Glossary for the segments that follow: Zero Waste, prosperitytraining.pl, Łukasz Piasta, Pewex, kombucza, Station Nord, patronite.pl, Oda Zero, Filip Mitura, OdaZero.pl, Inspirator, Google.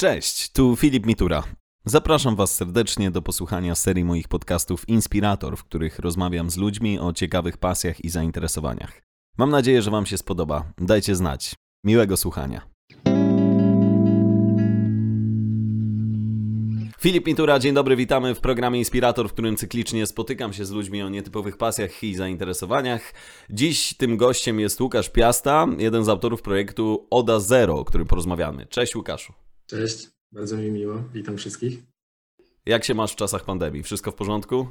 Cześć, tu Filip Mitura. Zapraszam Was serdecznie do posłuchania serii moich podcastów Inspirator, w których rozmawiam z ludźmi o ciekawych pasjach i zainteresowaniach. Mam nadzieję, że Wam się spodoba. Dajcie znać. Miłego słuchania. Filip Mitura, dzień dobry, witamy w programie Inspirator, w którym cyklicznie spotykam się z ludźmi o nietypowych pasjach i zainteresowaniach. Dziś tym gościem jest Łukasz Piasta, jeden z autorów projektu Oda Zero, o którym porozmawiamy. Cześć Łukaszu. Cześć, bardzo mi miło, witam wszystkich. Jak się masz w czasach pandemii? Wszystko w porządku?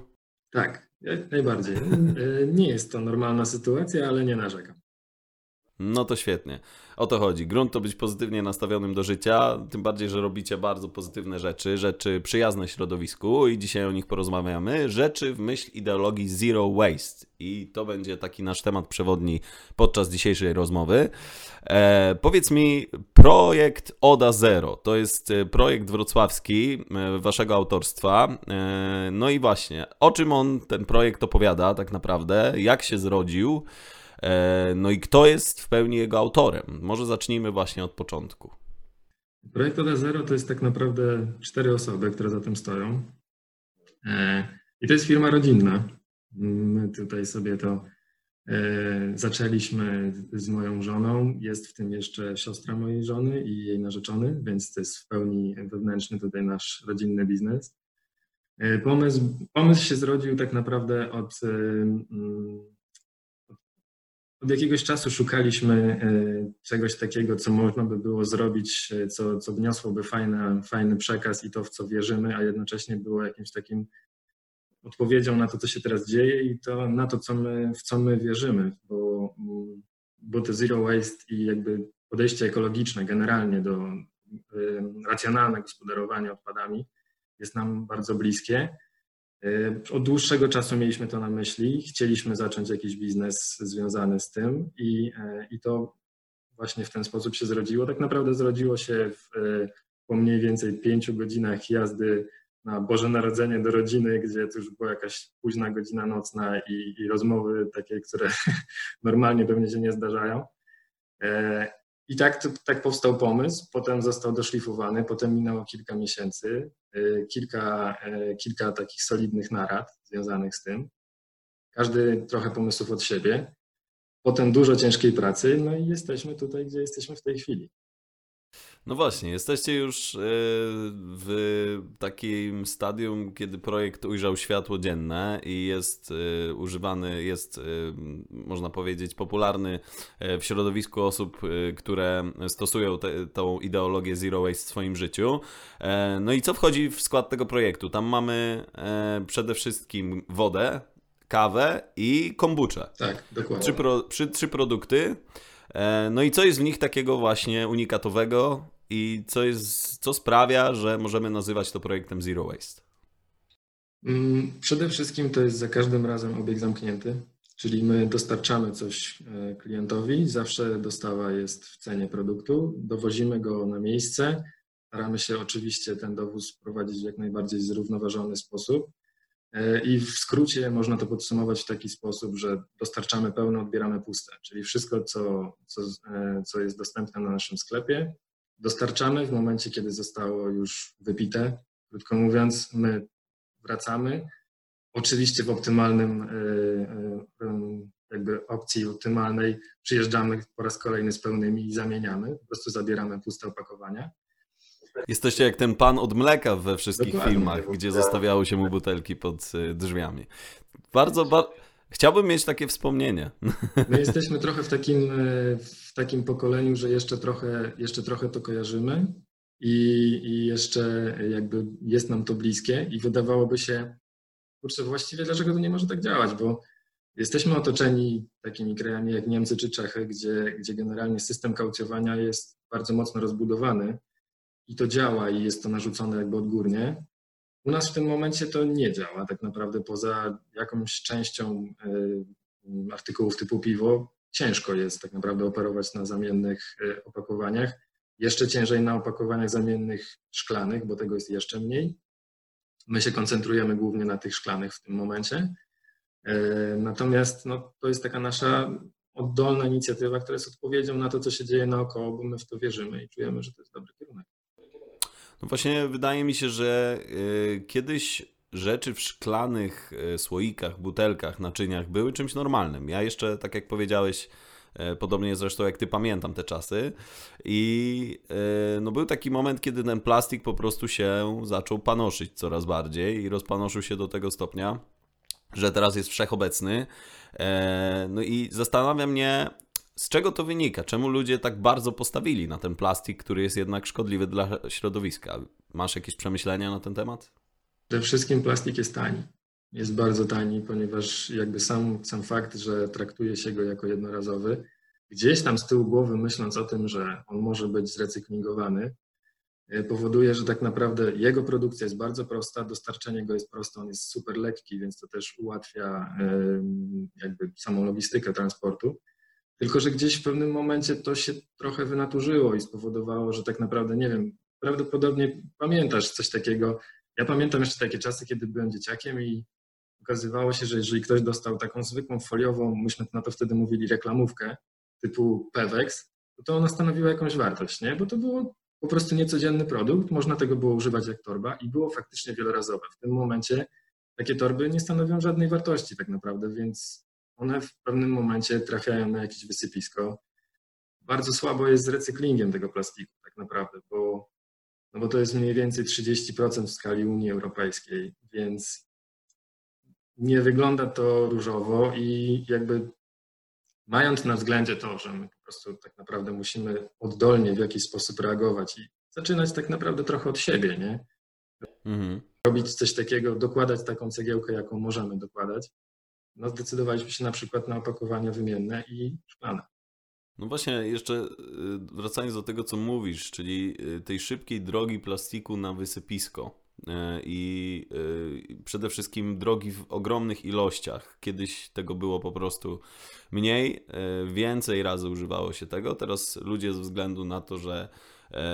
Tak, jak najbardziej. Nie jest to normalna sytuacja, ale nie narzekam. No to świetnie. O to chodzi. Grunt to być pozytywnie nastawionym do życia, tym bardziej, że robicie bardzo pozytywne rzeczy, rzeczy przyjazne środowisku i dzisiaj o nich porozmawiamy. Rzeczy w myśl ideologii Zero Waste i to będzie taki nasz temat przewodni podczas dzisiejszej rozmowy. Powiedz mi, projekt Oda Zero to jest projekt wrocławski waszego autorstwa. No i właśnie, o czym on, ten projekt opowiada tak naprawdę, jak się zrodził, no i kto jest w pełni jego autorem? Może zacznijmy właśnie od początku. Projekt Oda Zero to jest tak naprawdę 4 osoby, które za tym stoją. I to jest firma rodzinna. My tutaj sobie to zaczęliśmy z moją żoną. Jest w tym jeszcze siostra mojej żony i jej narzeczony, więc to jest w pełni wewnętrzny tutaj nasz rodzinny biznes. Pomysł się zrodził tak naprawdę Od jakiegoś czasu szukaliśmy czegoś takiego, co można by było zrobić, co wniosłoby fajny przekaz i to, w co wierzymy, a jednocześnie było jakimś takim odpowiedzią na to, co się teraz dzieje i to na to, w co my wierzymy, bo to zero waste i jakby podejście ekologiczne generalnie do racjonalnego gospodarowania odpadami jest nam bardzo bliskie. Od dłuższego czasu mieliśmy to na myśli, chcieliśmy zacząć jakiś biznes związany z tym i to właśnie w ten sposób się zrodziło. Tak naprawdę zrodziło się po mniej więcej 5 godzinach jazdy na Boże Narodzenie do rodziny, gdzie to już była jakaś późna godzina nocna i rozmowy takie, które normalnie pewnie się nie zdarzają. I tak powstał pomysł, potem został doszlifowany, potem minęło kilka miesięcy, kilka takich solidnych narad związanych z tym. Każdy trochę pomysłów od siebie, potem dużo ciężkiej pracy, no i jesteśmy tutaj, gdzie jesteśmy w tej chwili. No właśnie, jesteście już w takim stadium, kiedy projekt ujrzał światło dzienne i jest używany, jest można powiedzieć popularny w środowisku osób, które stosują tą ideologię Zero Waste w swoim życiu. No i co wchodzi w skład tego projektu? Tam mamy przede wszystkim wodę, kawę i kombuczę. Tak, dokładnie. Trzy produkty. No i co jest w nich takiego właśnie unikatowego i co sprawia, że możemy nazywać to projektem Zero Waste? Przede wszystkim to jest za każdym razem obieg zamknięty, czyli my dostarczamy coś klientowi, zawsze dostawa jest w cenie produktu, dowozimy go na miejsce, staramy się oczywiście ten dowóz prowadzić w jak najbardziej zrównoważony sposób. I w skrócie można to podsumować w taki sposób, że dostarczamy pełne, odbieramy puste, czyli wszystko, co jest dostępne na naszym sklepie, dostarczamy w momencie, kiedy zostało już wypite. Krótko mówiąc, my wracamy, oczywiście w optymalnej przyjeżdżamy po raz kolejny z pełnymi i zamieniamy, po prostu zabieramy puste opakowania. Jesteście jak ten pan od mleka we wszystkich Dokładnie, filmach, gdzie zostawiały się mu butelki pod drzwiami. Chciałbym mieć takie wspomnienie. My jesteśmy trochę w takim pokoleniu, że jeszcze trochę to kojarzymy i jeszcze jakby jest nam to bliskie i wydawałoby się, kurczę, właściwie dlaczego to nie może tak działać, bo jesteśmy otoczeni takimi krajami jak Niemcy czy Czechy, gdzie generalnie system kaucjowania jest bardzo mocno rozbudowany. I to działa i jest to narzucone jakby odgórnie. U nas w tym momencie to nie działa tak naprawdę, poza jakąś częścią artykułów typu piwo. Ciężko jest tak naprawdę operować na zamiennych opakowaniach. Jeszcze ciężej na opakowaniach zamiennych szklanych, bo tego jest jeszcze mniej. My się koncentrujemy głównie na tych szklanych w tym momencie. Natomiast no, to jest taka nasza oddolna inicjatywa, która jest odpowiedzią na to, co się dzieje naokoło, bo my w to wierzymy i czujemy, że to jest dobry kierunek. No właśnie wydaje mi się, że kiedyś rzeczy w szklanych słoikach, butelkach, naczyniach były czymś normalnym. Ja jeszcze, tak jak powiedziałeś, podobnie zresztą jak ty, pamiętam te czasy i no był taki moment, kiedy ten plastik po prostu się zaczął panoszyć coraz bardziej i rozpanoszył się do tego stopnia, że teraz jest wszechobecny. No i zastanawia mnie, z czego to wynika? Czemu ludzie tak bardzo postawili na ten plastik, który jest jednak szkodliwy dla środowiska? Masz jakieś przemyślenia na ten temat? Przede wszystkim plastik jest tani. Jest bardzo tani, ponieważ jakby sam fakt, że traktuje się go jako jednorazowy, gdzieś tam z tyłu głowy myśląc o tym, że on może być zrecyklingowany, powoduje, że tak naprawdę jego produkcja jest bardzo prosta, dostarczenie go jest proste, on jest super lekki, więc to też ułatwia jakby samą logistykę transportu. Tylko że gdzieś w pewnym momencie to się trochę wynaturzyło i spowodowało, że tak naprawdę, nie wiem, prawdopodobnie pamiętasz coś takiego. Ja pamiętam jeszcze takie czasy, kiedy byłem dzieciakiem i okazywało się, że jeżeli ktoś dostał taką zwykłą foliową, myśmy na to wtedy mówili reklamówkę, typu Pewex, to ona stanowiła jakąś wartość, nie? Bo to było po prostu niecodzienny produkt, można tego było używać jak torba i było faktycznie wielorazowe. W tym momencie takie torby nie stanowią żadnej wartości tak naprawdę, więc one w pewnym momencie trafiają na jakieś wysypisko. Bardzo słabo jest z recyklingiem tego plastiku tak naprawdę, bo to jest mniej więcej 30% w skali Unii Europejskiej, więc nie wygląda to różowo i jakby mając na względzie to, że my po prostu tak naprawdę musimy oddolnie w jakiś sposób reagować i zaczynać tak naprawdę trochę od siebie, nie? Robić coś takiego, dokładać taką cegiełkę, jaką możemy dokładać. No zdecydowaliśmy się na przykład na opakowania wymienne i szklane. No właśnie, jeszcze wracając do tego, co mówisz, czyli tej szybkiej drogi plastiku na wysypisko i przede wszystkim drogi w ogromnych ilościach. Kiedyś tego było po prostu mniej, więcej razy używało się tego. Teraz ludzie ze względu na to, że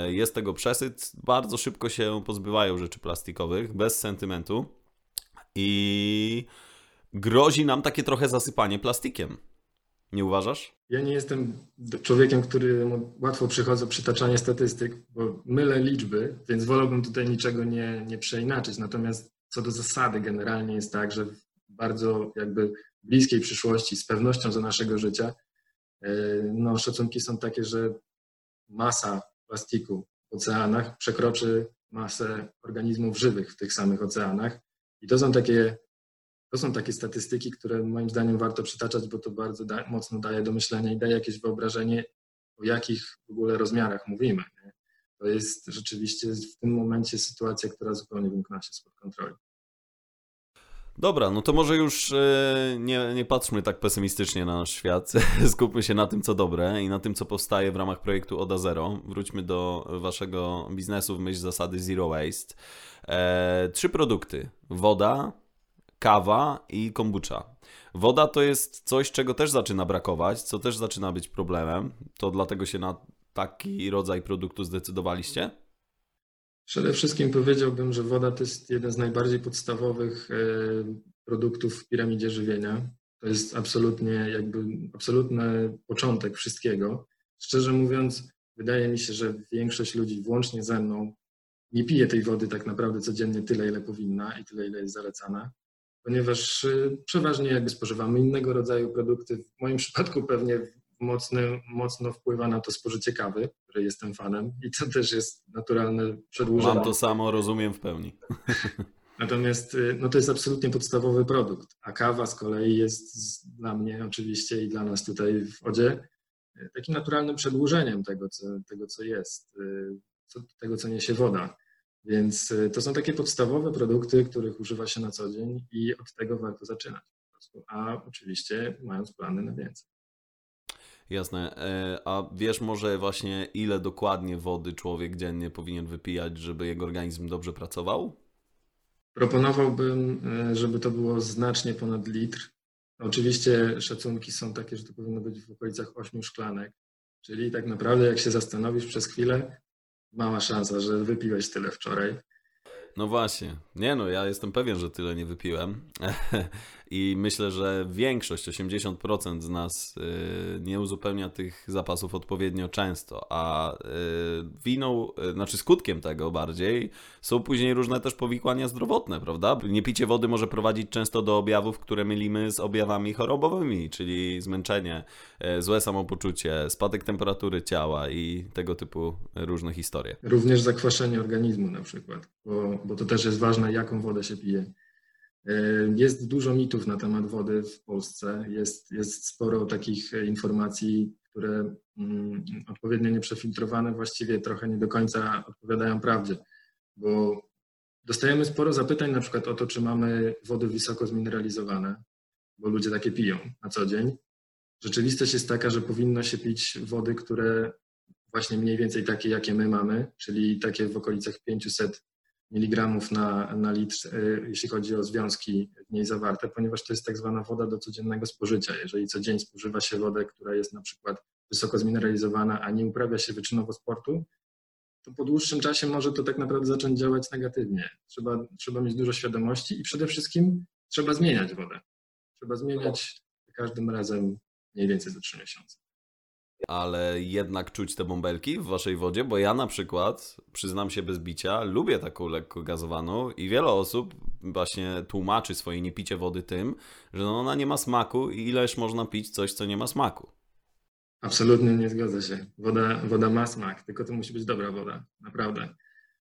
jest tego przesyt, bardzo szybko się pozbywają rzeczy plastikowych, bez sentymentu i grozi nam takie trochę zasypanie plastikiem. Nie uważasz? Ja nie jestem człowiekiem, któremu łatwo przychodzą przytaczanie statystyk, bo mylę liczby, więc wolałbym tutaj niczego nie przeinaczyć. Natomiast co do zasady generalnie jest tak, że w bardzo jakby bliskiej przyszłości, z pewnością za naszego życia, no szacunki są takie, że masa plastiku w oceanach przekroczy masę organizmów żywych w tych samych oceanach i to są takie statystyki, które moim zdaniem warto przytaczać, bo to bardzo mocno daje do myślenia i daje jakieś wyobrażenie, o jakich w ogóle rozmiarach mówimy. Nie? To jest rzeczywiście w tym momencie sytuacja, która zupełnie wymknęła się spod kontroli. Dobra, no to może już nie patrzmy tak pesymistycznie na nasz świat. Skupmy się na tym, co dobre i na tym, co powstaje w ramach projektu Oda Zero. Wróćmy do waszego biznesu w myśl zasady Zero Waste. 3 produkty. Woda, kawa i kombucha. Woda to jest coś, czego też zaczyna brakować, co też zaczyna być problemem. To dlatego się na taki rodzaj produktu zdecydowaliście? Przede wszystkim powiedziałbym, że woda to jest jeden z najbardziej podstawowych produktów w piramidzie żywienia. To jest absolutny początek wszystkiego. Szczerze mówiąc, wydaje mi się, że większość ludzi, włącznie ze mną, nie pije tej wody tak naprawdę codziennie tyle, ile powinna i tyle, ile jest zalecana, ponieważ przeważnie jakby spożywamy innego rodzaju produkty. W moim przypadku pewnie mocno wpływa na to spożycie kawy, której jestem fanem i to też jest naturalne przedłużenie. Mam to samo, rozumiem w pełni. Natomiast no to jest absolutnie podstawowy produkt, a kawa z kolei jest dla mnie oczywiście i dla nas tutaj w Odzie takim naturalnym przedłużeniem tego, co jest, tego, co niesie woda. Więc to są takie podstawowe produkty, których używa się na co dzień i od tego warto zaczynać po prostu, a oczywiście mając plany na więcej. Jasne. A wiesz może właśnie, ile dokładnie wody człowiek dziennie powinien wypijać, żeby jego organizm dobrze pracował? Proponowałbym, żeby to było znacznie ponad litr. Oczywiście szacunki są takie, że to powinno być w okolicach 8 szklanek, czyli tak naprawdę jak się zastanowisz przez chwilę, mała szansa, że wypiłeś tyle wczoraj. No właśnie. Nie no, ja jestem pewien, że tyle nie wypiłem. I myślę, że większość, 80% z nas nie uzupełnia tych zapasów odpowiednio często, a winą, znaczy skutkiem tego bardziej są później różne też powikłania zdrowotne, prawda? Niepicie wody może prowadzić często do objawów, które mylimy z objawami chorobowymi, czyli zmęczenie, złe samopoczucie, spadek temperatury ciała i tego typu różne historie. Również zakwaszenie organizmu na przykład, bo to też jest ważne, jaką wodę się pije. Jest dużo mitów na temat wody w Polsce, jest sporo takich informacji, które odpowiednio nieprzefiltrowane właściwie trochę nie do końca odpowiadają prawdzie, bo dostajemy sporo zapytań na przykład o to, czy mamy wody wysoko zmineralizowane, bo ludzie takie piją na co dzień. Rzeczywistość jest taka, że powinno się pić wody, które właśnie mniej więcej takie, jakie my mamy, czyli takie w okolicach 500 miligramów na litr, jeśli chodzi o związki w niej zawarte, ponieważ to jest tak zwana woda do codziennego spożycia. Jeżeli co dzień spożywa się wodę, która jest na przykład wysoko zmineralizowana, a nie uprawia się wyczynowo sportu, to po dłuższym czasie może to tak naprawdę zacząć działać negatywnie. Trzeba mieć dużo świadomości i przede wszystkim trzeba zmieniać wodę. Trzeba zmieniać za każdym razem mniej więcej za 3 miesiące. Ale jednak czuć te bąbelki w waszej wodzie, bo ja na przykład, przyznam się bez bicia, lubię taką lekko gazowaną i wiele osób właśnie tłumaczy swoje niepicie wody tym, że ona nie ma smaku i ileż można pić coś, co nie ma smaku. Absolutnie nie zgodzę się. Woda ma smak, tylko to musi być dobra woda, naprawdę.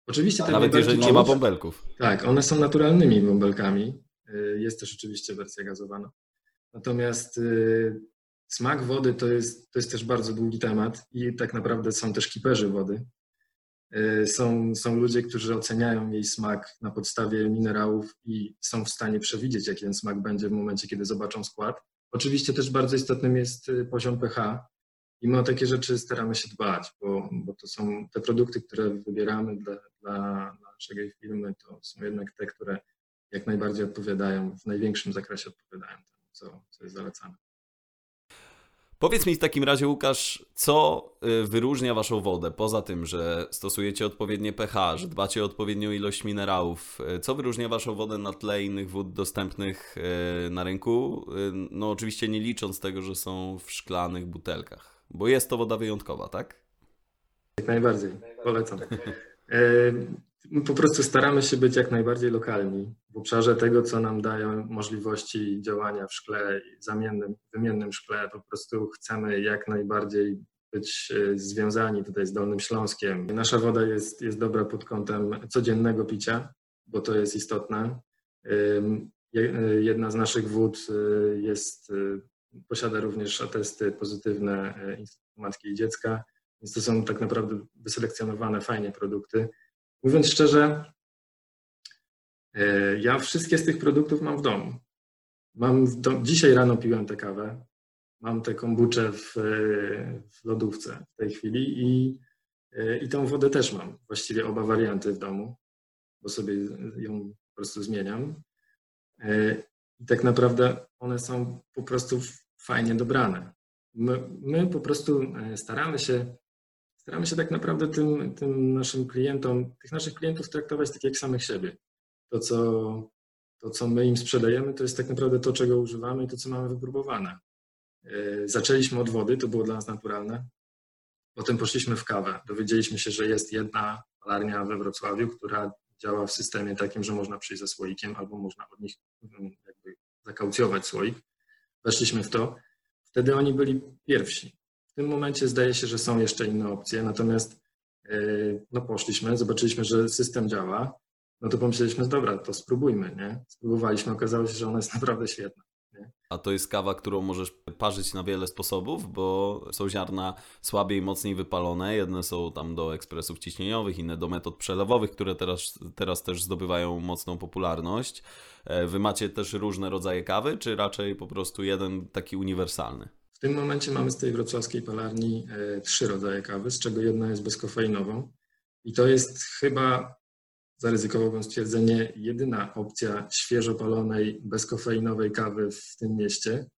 Oczywiście te nawet jeżeli nie ma bąbelków. Tak, one są naturalnymi bąbelkami. Jest też oczywiście wersja gazowana. Natomiast smak wody to jest też bardzo długi temat i tak naprawdę są też kiperzy wody. Są ludzie, którzy oceniają jej smak na podstawie minerałów i są w stanie przewidzieć, jaki ten smak będzie w momencie, kiedy zobaczą skład. Oczywiście też bardzo istotnym jest poziom pH i my o takie rzeczy staramy się dbać, bo to są te produkty, które wybieramy dla naszej firmy, to są jednak te, które jak najbardziej odpowiadają, w największym zakresie odpowiadają temu, co jest zalecane. Powiedz mi w takim razie, Łukasz, co wyróżnia waszą wodę? Poza tym, że stosujecie odpowiednie pH, że dbacie o odpowiednią ilość minerałów, co wyróżnia waszą wodę na tle innych wód dostępnych na rynku? No oczywiście nie licząc tego, że są w szklanych butelkach, bo jest to woda wyjątkowa, tak? Jak najbardziej, polecam. My po prostu staramy się być jak najbardziej lokalni w obszarze tego, co nam dają możliwości działania w szkle, zamiennym, wymiennym szkle. Po prostu chcemy jak najbardziej być związani tutaj z Dolnym Śląskiem. Nasza woda jest dobra pod kątem codziennego picia, bo to jest istotne. Jedna z naszych wód posiada również atesty pozytywne Instytutu Matki i Dziecka, więc to są tak naprawdę wyselekcjonowane, fajnie produkty. Mówiąc szczerze, ja wszystkie z tych produktów mam w domu. Dzisiaj rano piłem tę kawę, mam tę kombuczę w lodówce w tej chwili i tą wodę też mam. Właściwie oba warianty w domu, bo sobie ją po prostu zmieniam. I tak naprawdę one są po prostu fajnie dobrane. My po prostu staramy się tak naprawdę tym naszym klientom, tych naszych klientów traktować tak jak samych siebie. To, co my im sprzedajemy, to jest tak naprawdę to, czego używamy i to, co mamy wypróbowane. Zaczęliśmy od wody, to było dla nas naturalne. Potem poszliśmy w kawę. Dowiedzieliśmy się, że jest jedna palarnia we Wrocławiu, która działa w systemie takim, że można przyjść za słoikiem albo można od nich jakby zakaucjować słoik. Weszliśmy w to. Wtedy oni byli pierwsi. W tym momencie zdaje się, że są jeszcze inne opcje, natomiast poszliśmy, zobaczyliśmy, że system działa, no to pomyśleliśmy, dobra, to spróbujmy, nie? Spróbowaliśmy, okazało się, że ona jest naprawdę świetna. Nie? A to jest kawa, którą możesz parzyć na wiele sposobów, bo są ziarna słabiej, mocniej wypalone, jedne są tam do ekspresów ciśnieniowych, inne do metod przelewowych, które teraz też zdobywają mocną popularność. Wy macie też różne rodzaje kawy, czy raczej po prostu jeden taki uniwersalny? W tym momencie mamy z tej wrocławskiej palarni 3 rodzaje kawy, z czego jedna jest bezkofeinową i to jest chyba, zaryzykowałbym stwierdzenie, jedyna opcja świeżo palonej, bezkofeinowej kawy w tym mieście.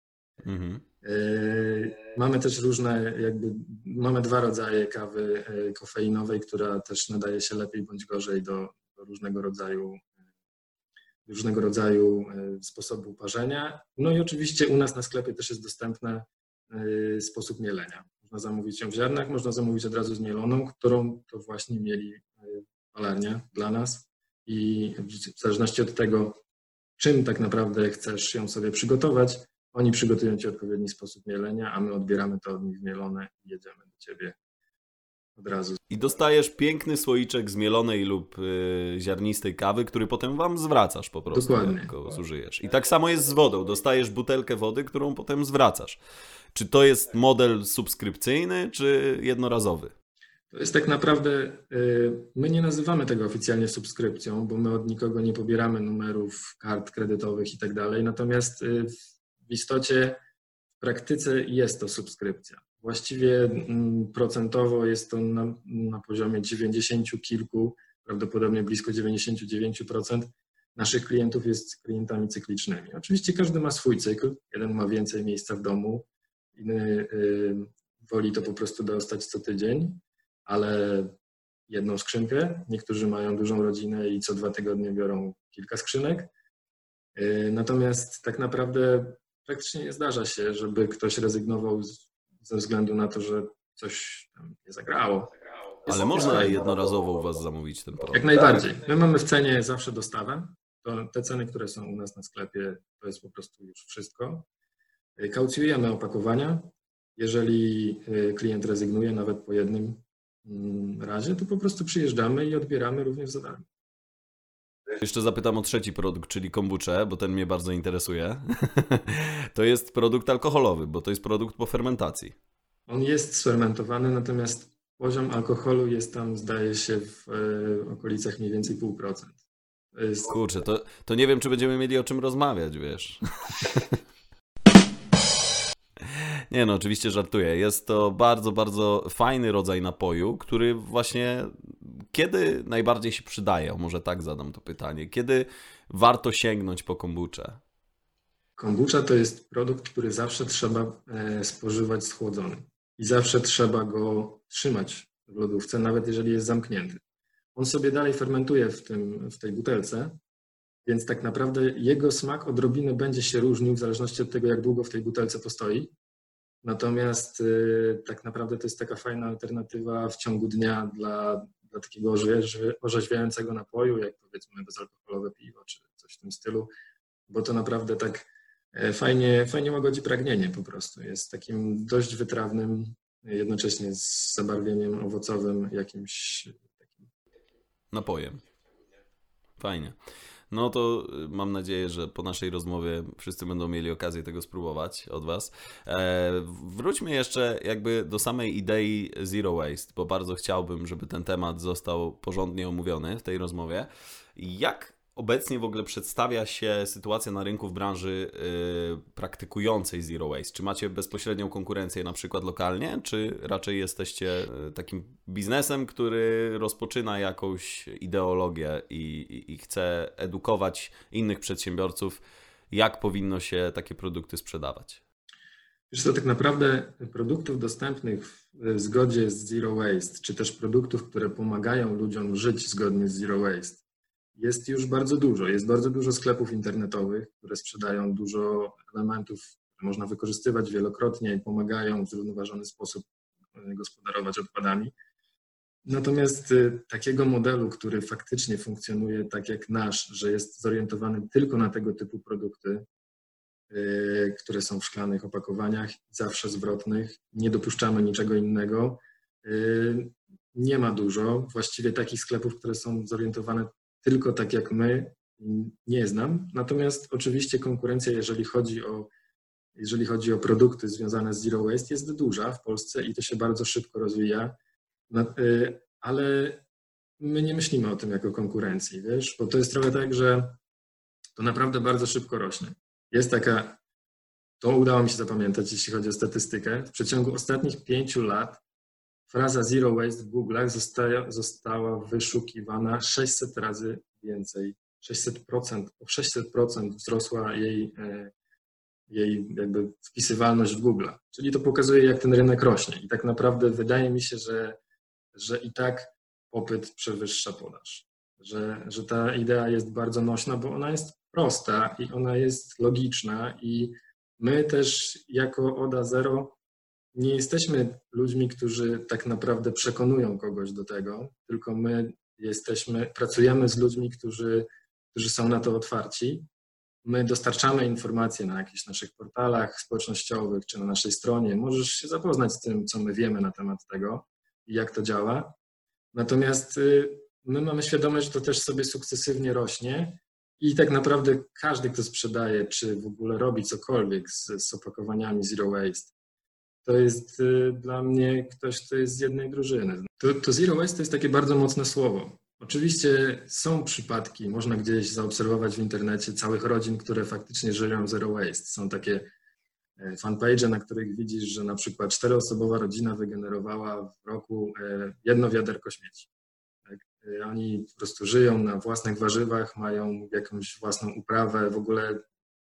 Mhm. Mamy też różne, mamy 2 rodzaje kawy kofeinowej, która też nadaje się lepiej bądź gorzej do różnego rodzaju różnego rodzaju sposoby uparzenia. No i oczywiście u nas na sklepie też jest dostępny sposób mielenia. Można zamówić ją w ziarnach, można zamówić od razu zmieloną, którą to właśnie mieli palarnia dla nas. I w zależności od tego, czym tak naprawdę chcesz ją sobie przygotować, oni przygotują Ci odpowiedni sposób mielenia, a my odbieramy to od nich mielone i jedziemy do Ciebie od razu. I dostajesz piękny słoiczek zmielonej lub ziarnistej kawy, który potem Wam zwracasz po prostu. Dokładnie. Jak go zużyjesz. I tak samo jest z wodą. Dostajesz butelkę wody, którą potem zwracasz. Czy to jest model subskrypcyjny, czy jednorazowy? To jest tak naprawdę, my nie nazywamy tego oficjalnie subskrypcją, bo my od nikogo nie pobieramy numerów, kart kredytowych i tak dalej. Natomiast w istocie w praktyce jest to subskrypcja. Właściwie procentowo jest to na poziomie 90 kilku, prawdopodobnie blisko 99% naszych klientów jest klientami cyklicznymi. Oczywiście każdy ma swój cykl, jeden ma więcej miejsca w domu, inny woli to po prostu dostać co tydzień, ale jedną skrzynkę. Niektórzy mają dużą rodzinę i co 2 tygodnie biorą kilka skrzynek. Natomiast tak naprawdę praktycznie nie zdarza się, żeby ktoś rezygnował ze względu na to, że coś tam nie zagrało. Ale można jednorazowo u Was zamówić ten produkt. Jak najbardziej. My mamy w cenie zawsze dostawę. Te ceny, które są u nas na sklepie, to jest po prostu już wszystko. Kaucjujemy opakowania. Jeżeli klient rezygnuje nawet po jednym razie, to po prostu przyjeżdżamy i odbieramy również za darmo. Jeszcze zapytam o trzeci produkt, czyli kombuczę, bo ten mnie bardzo interesuje. To jest produkt alkoholowy, bo to jest produkt po fermentacji. On jest sfermentowany, natomiast poziom alkoholu jest tam, zdaje się, w okolicach mniej więcej 0,5%. Kurczę, to nie wiem, czy będziemy mieli o czym rozmawiać, wiesz. Nie no, oczywiście żartuję. Jest to bardzo, bardzo fajny rodzaj napoju, który właśnie kiedy najbardziej się przydaje? Może tak zadam to pytanie. Kiedy warto sięgnąć po kombuczę? Kombucza to jest produkt, który zawsze trzeba spożywać schłodzony i zawsze trzeba go trzymać w lodówce, nawet jeżeli jest zamknięty. On sobie dalej fermentuje w tej butelce, więc tak naprawdę jego smak odrobinę będzie się różnił w zależności od tego, jak długo w tej butelce postoi. Natomiast tak naprawdę to jest taka fajna alternatywa w ciągu dnia dla takiego orzeźwiającego napoju, jak powiedzmy bezalkoholowe piwo czy coś w tym stylu, bo to naprawdę tak fajnie łagodzi pragnienie po prostu. Jest takim dość wytrawnym, jednocześnie z zabarwieniem owocowym jakimś takim napojem. Fajnie. No to mam nadzieję, że po naszej rozmowie wszyscy będą mieli okazję tego spróbować od Was. Wróćmy jeszcze jakby do samej idei Zero Waste, bo bardzo chciałbym, żeby ten temat został porządnie omówiony w tej rozmowie. Jak obecnie w ogóle przedstawia się sytuacja na rynku w branży praktykującej Zero Waste? Czy macie bezpośrednią konkurencję na przykład lokalnie, czy raczej jesteście takim biznesem, który rozpoczyna jakąś ideologię i chce edukować innych przedsiębiorców, jak powinno się takie produkty sprzedawać? Wiesz co, tak naprawdę produktów dostępnych w zgodzie z Zero Waste, czy też produktów, które pomagają ludziom żyć zgodnie z Zero Waste, jest już bardzo dużo. Jest bardzo dużo sklepów internetowych, które sprzedają dużo elementów, które można wykorzystywać wielokrotnie i pomagają w zrównoważony sposób gospodarować odpadami. Natomiast takiego modelu, który faktycznie funkcjonuje tak jak nasz, że jest zorientowany tylko na tego typu produkty, które są w szklanych opakowaniach, zawsze zwrotnych, nie dopuszczamy niczego innego, nie ma dużo. Właściwie takich sklepów, które są zorientowane tylko tak jak my, nie znam. Natomiast oczywiście konkurencja, jeżeli chodzi o produkty związane z Zero Waste, jest duża w Polsce i to się bardzo szybko rozwija. Ale my nie myślimy o tym jako konkurencji, wiesz, bo to jest trochę tak, że to naprawdę bardzo szybko rośnie. Jest taka, to udało mi się zapamiętać, jeśli chodzi o statystykę, w przeciągu ostatnich 5 lat fraza Zero Waste w Google'ach została wyszukiwana 600 razy więcej. 600% wzrosła jej jakby wpisywalność w Google'a. Czyli to pokazuje, jak ten rynek rośnie. I tak naprawdę wydaje mi się, że i tak popyt przewyższa podaż. że ta idea jest bardzo nośna, bo ona jest prosta i ona jest logiczna i my też jako Oda Zero nie jesteśmy ludźmi, którzy tak naprawdę przekonują kogoś do tego, tylko my pracujemy z ludźmi, którzy są na to otwarci. My dostarczamy informacje na jakichś naszych portalach społecznościowych czy na naszej stronie. Możesz się zapoznać z tym, co my wiemy na temat tego i jak to działa. Natomiast my mamy świadomość, że to też sobie sukcesywnie rośnie i tak naprawdę każdy, kto sprzedaje czy w ogóle robi cokolwiek z opakowaniami Zero Waste, to jest dla mnie ktoś, kto jest z jednej drużyny. To Zero Waste to jest takie bardzo mocne słowo. Oczywiście są przypadki, można gdzieś zaobserwować w internecie całych rodzin, które faktycznie żyją Zero Waste. Są takie fanpage'e, na których widzisz, że na przykład 4-osobowa rodzina wygenerowała w roku 1 wiaderko śmieci. Oni po prostu żyją na własnych warzywach, mają jakąś własną uprawę, w ogóle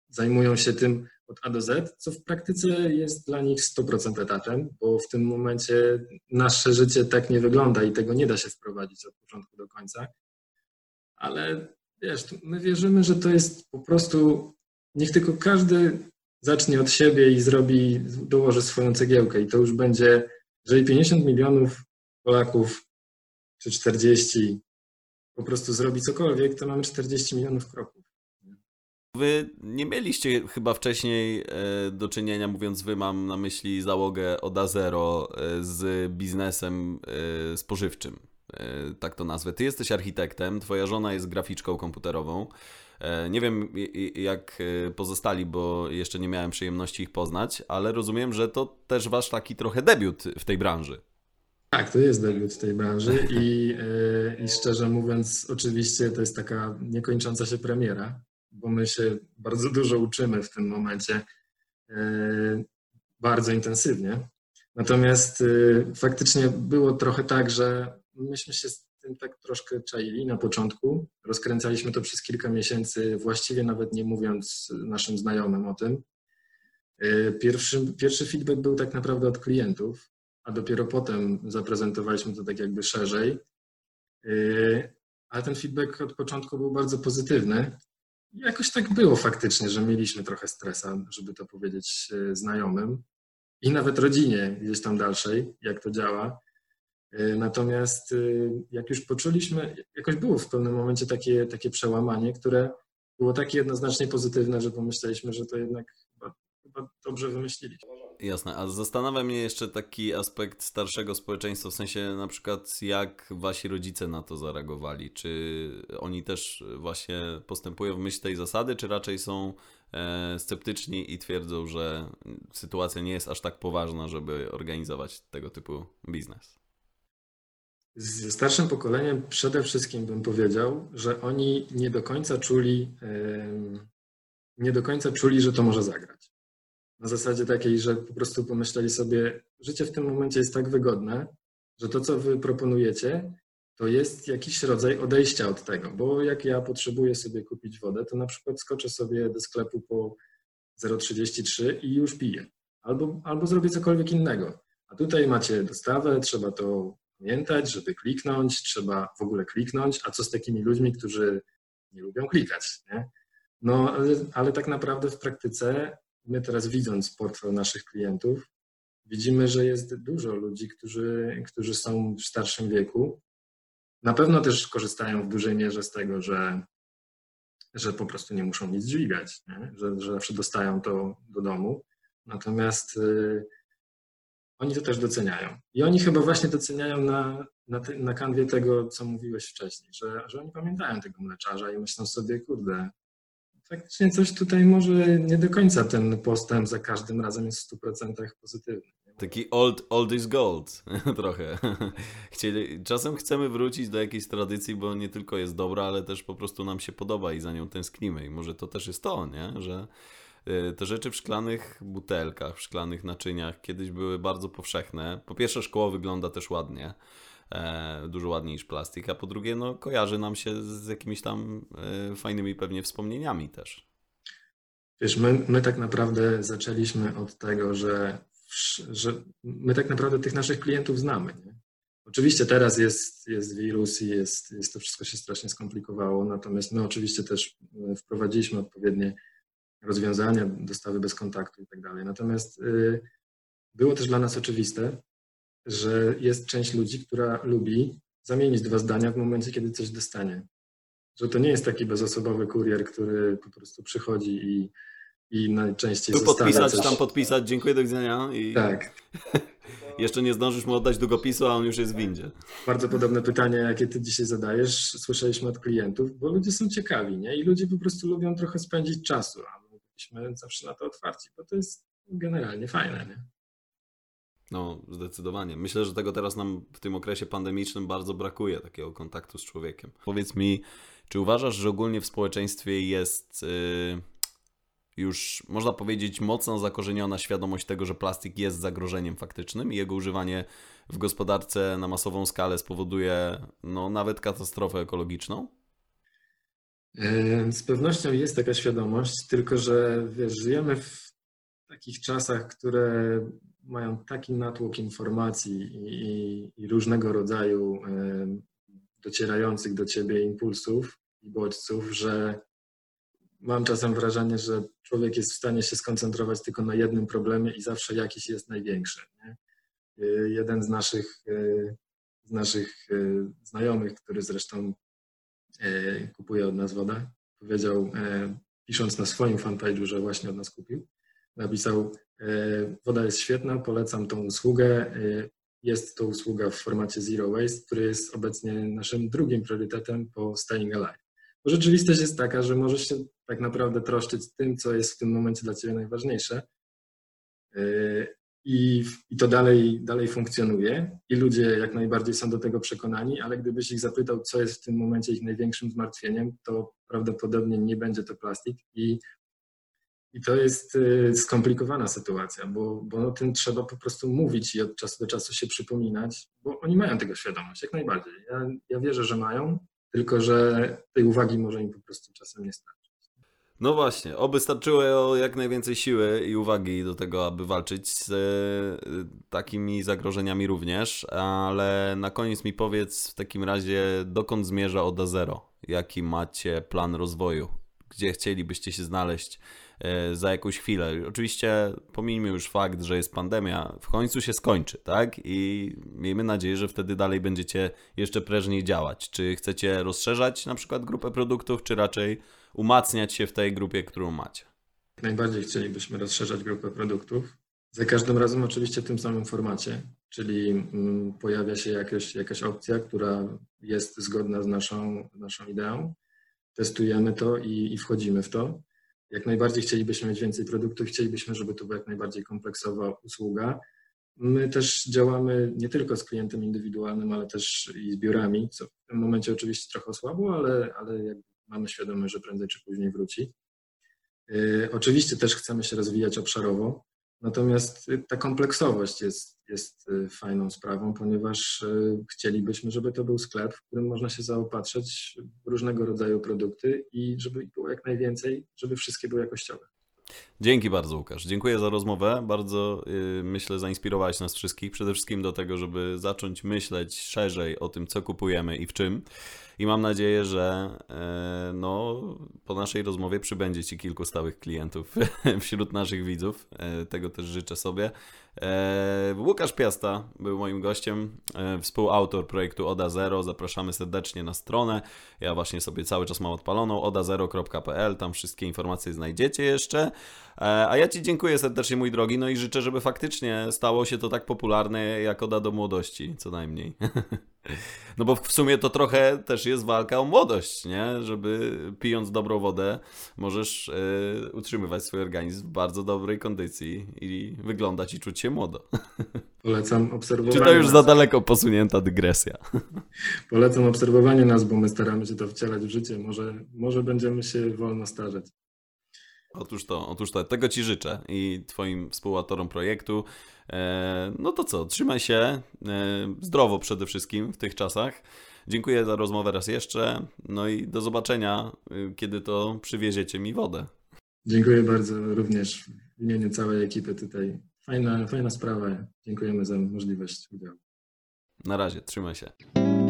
zajmują się tym od A do Z, co w praktyce jest dla nich 100% etatem, bo w tym momencie nasze życie tak nie wygląda i tego nie da się wprowadzić od początku do końca. Ale wiesz, my wierzymy, że to jest po prostu, niech tylko każdy zacznie od siebie i dołoży swoją cegiełkę i to już będzie, jeżeli 50 milionów Polaków czy 40 po prostu zrobi cokolwiek, to mamy 40 milionów kroków. Wy nie mieliście chyba wcześniej do czynienia, mówiąc wy, mam na myśli załogę Oda Zero, z biznesem spożywczym, tak to nazwę. Ty jesteś architektem, twoja żona jest graficzką komputerową. Nie wiem jak pozostali, bo jeszcze nie miałem przyjemności ich poznać, ale rozumiem, że to też wasz taki trochę debiut w tej branży. Tak, to jest debiut w tej branży i szczerze mówiąc, oczywiście to jest taka niekończąca się premiera, bo my się bardzo dużo uczymy w tym momencie, bardzo intensywnie. Natomiast faktycznie było trochę tak, że myśmy się z tym tak troszkę czaili na początku. Rozkręcaliśmy to przez kilka miesięcy, właściwie nawet nie mówiąc naszym znajomym o tym. Pierwszy feedback był tak naprawdę od klientów, a dopiero potem zaprezentowaliśmy to tak jakby szerzej. Ale ten feedback od początku był bardzo pozytywny. Jakoś tak było faktycznie, że mieliśmy trochę stresa, żeby to powiedzieć znajomym i nawet rodzinie gdzieś tam dalszej, jak to działa. Natomiast jak już poczuliśmy, jakoś było w pewnym momencie takie przełamanie, które było takie jednoznacznie pozytywne, że pomyśleliśmy, że to jednak chyba dobrze wymyśliliśmy. Jasne, a zastanawia mnie jeszcze taki aspekt starszego społeczeństwa, w sensie na przykład jak wasi rodzice na to zareagowali, czy oni też właśnie postępują w myśl tej zasady, czy raczej są sceptyczni i twierdzą, że sytuacja nie jest aż tak poważna, żeby organizować tego typu biznes? Ze starszym pokoleniem przede wszystkim bym powiedział, że oni nie do końca czuli, że to może zagrać. Na zasadzie takiej, że po prostu pomyśleli sobie, życie w tym momencie jest tak wygodne, że to, co wy proponujecie, to jest jakiś rodzaj odejścia od tego, bo jak ja potrzebuję sobie kupić wodę, to na przykład skoczę sobie do sklepu po 0,33 i już piję. Albo zrobię cokolwiek innego. A tutaj macie dostawę, trzeba to pamiętać, żeby kliknąć, trzeba w ogóle kliknąć, a co z takimi ludźmi, którzy nie lubią klikać, nie? No, ale tak naprawdę w praktyce my teraz, widząc portfel naszych klientów, widzimy, że jest dużo ludzi, którzy są w starszym wieku. Na pewno też korzystają w dużej mierze z tego, że po prostu nie muszą nic dźwigać, nie? Że zawsze dostają to do domu. Natomiast oni to też doceniają. I oni chyba właśnie doceniają na kanwie tego, co mówiłeś wcześniej, że oni pamiętają tego mleczarza i myślą sobie, kurde, faktycznie coś tutaj może nie do końca ten postęp za każdym razem jest w 100% pozytywny. Taki old is gold trochę. Czasem chcemy wrócić do jakiejś tradycji, bo nie tylko jest dobra, ale też po prostu nam się podoba i za nią tęsknimy. I może to też jest to, nie? Że te rzeczy w szklanych butelkach, w szklanych naczyniach kiedyś były bardzo powszechne. Po pierwsze, szkło wygląda też ładnie. Dużo ładniej niż plastik, a po drugie no, kojarzy nam się z jakimiś tam fajnymi pewnie wspomnieniami też. Wiesz, my tak naprawdę zaczęliśmy od tego, że my tak naprawdę tych naszych klientów znamy, nie? Oczywiście teraz jest wirus i jest to wszystko się strasznie skomplikowało, natomiast my oczywiście też wprowadziliśmy odpowiednie rozwiązania, dostawy bez kontaktu i tak dalej. Natomiast było też dla nas oczywiste, że jest część ludzi, która lubi zamienić dwa zdania w momencie, kiedy coś dostanie. Że to nie jest taki bezosobowy kurier, który po prostu przychodzi i najczęściej zostawia podpisać, coś. Tam podpisać, dziękuję, do widzenia. I... Tak. Jeszcze nie zdążysz mu oddać długopisu, a on już jest w windzie. Bardzo podobne pytanie, jakie ty dzisiaj zadajesz, słyszeliśmy od klientów, bo ludzie są ciekawi, nie? I ludzie po prostu lubią trochę spędzić czasu, a my byliśmy zawsze na to otwarci, bo to jest generalnie fajne, nie? No, zdecydowanie. Myślę, że tego teraz nam w tym okresie pandemicznym bardzo brakuje, takiego kontaktu z człowiekiem. Powiedz mi, czy uważasz, że ogólnie w społeczeństwie jest już, można powiedzieć, mocno zakorzeniona świadomość tego, że plastik jest zagrożeniem faktycznym i jego używanie w gospodarce na masową skalę spowoduje no, nawet katastrofę ekologiczną? Z pewnością jest taka świadomość, tylko że wiesz, żyjemy w takich czasach, które mają taki natłok informacji i różnego rodzaju docierających do ciebie impulsów i bodźców, że mam czasem wrażenie, że człowiek jest w stanie się skoncentrować tylko na jednym problemie i zawsze jakiś jest największy. Nie? Jeden z naszych znajomych, który zresztą kupuje od nas wodę, powiedział, pisząc na swoim fanpage'u, że właśnie od nas kupił, napisał: woda jest świetna, polecam tą usługę. Jest to usługa w formacie Zero Waste, który jest obecnie naszym drugim priorytetem po Staying Alive. Bo rzeczywistość jest taka, że możesz się tak naprawdę troszczyć tym, co jest w tym momencie dla ciebie najważniejsze i to dalej funkcjonuje i ludzie jak najbardziej są do tego przekonani, ale gdybyś ich zapytał, co jest w tym momencie ich największym zmartwieniem, to prawdopodobnie nie będzie to plastik i to jest skomplikowana sytuacja, bo o tym trzeba po prostu mówić i od czasu do czasu się przypominać, bo oni mają tego świadomość, jak najbardziej. Ja wierzę, że mają, tylko że tej uwagi może im po prostu czasem nie starczyć. No właśnie, oby starczyło jak najwięcej siły i uwagi do tego, aby walczyć z takimi zagrożeniami również, ale na koniec mi powiedz w takim razie, dokąd zmierza Oda Zero? Jaki macie plan rozwoju? Gdzie chcielibyście się znaleźć za jakąś chwilę? Oczywiście pomijmy już fakt, że jest pandemia, w końcu się skończy, tak? I miejmy nadzieję, że wtedy dalej będziecie jeszcze prężniej działać. Czy chcecie rozszerzać na przykład grupę produktów, czy raczej umacniać się w tej grupie, którą macie? Najbardziej chcielibyśmy rozszerzać grupę produktów. Za każdym razem oczywiście w tym samym formacie, czyli pojawia się jakaś opcja, która jest zgodna z naszą ideą. Testujemy to i wchodzimy w to. Jak najbardziej chcielibyśmy mieć więcej produktów, chcielibyśmy, żeby to była jak najbardziej kompleksowa usługa. My też działamy nie tylko z klientem indywidualnym, ale też i z biurami, co w tym momencie oczywiście trochę osłabło, ale jakby mamy świadomość, że prędzej czy później wróci. Oczywiście też chcemy się rozwijać obszarowo, natomiast ta kompleksowość jest fajną sprawą, ponieważ chcielibyśmy, żeby to był sklep, w którym można się zaopatrzyć w różnego rodzaju produkty i żeby było jak najwięcej, żeby wszystkie były jakościowe. Dzięki bardzo, Łukasz. Dziękuję za rozmowę. Bardzo, myślę, zainspirowałeś nas wszystkich. Przede wszystkim do tego, żeby zacząć myśleć szerzej o tym, co kupujemy i w czym. I mam nadzieję, że po naszej rozmowie przybędzie Ci kilku stałych klientów wśród naszych widzów. Tego też życzę sobie. Łukasz Piasta był moim gościem, współautor projektu Oda Zero. Zapraszamy serdecznie na stronę. Ja właśnie sobie cały czas mam odpaloną OdaZero.pl. Tam wszystkie informacje znajdziecie jeszcze. A ja Ci dziękuję serdecznie, mój drogi. No i życzę, żeby faktycznie stało się to tak popularne jak Oda do młodości, co najmniej. No bo w sumie to trochę też jest walka o młodość, nie? Żeby pijąc dobrą wodę możesz utrzymywać swój organizm w bardzo dobrej kondycji i wyglądać i czuć się młodo. Polecam obserwowanie. Czy to już nas... za daleko posunięta dygresja? Polecam obserwowanie nas, bo my staramy się to wcielać w życie. Może będziemy się wolno starzeć. Otóż to, tego Ci życzę i Twoim współautorom projektu. No to co, trzymaj się zdrowo przede wszystkim w tych czasach. Dziękuję za rozmowę raz jeszcze, no i do zobaczenia, kiedy to przywieziecie mi wodę. Dziękuję bardzo również w imieniu całej ekipy tutaj. Fajna sprawa, dziękujemy za możliwość udziału. Na razie, trzymaj się.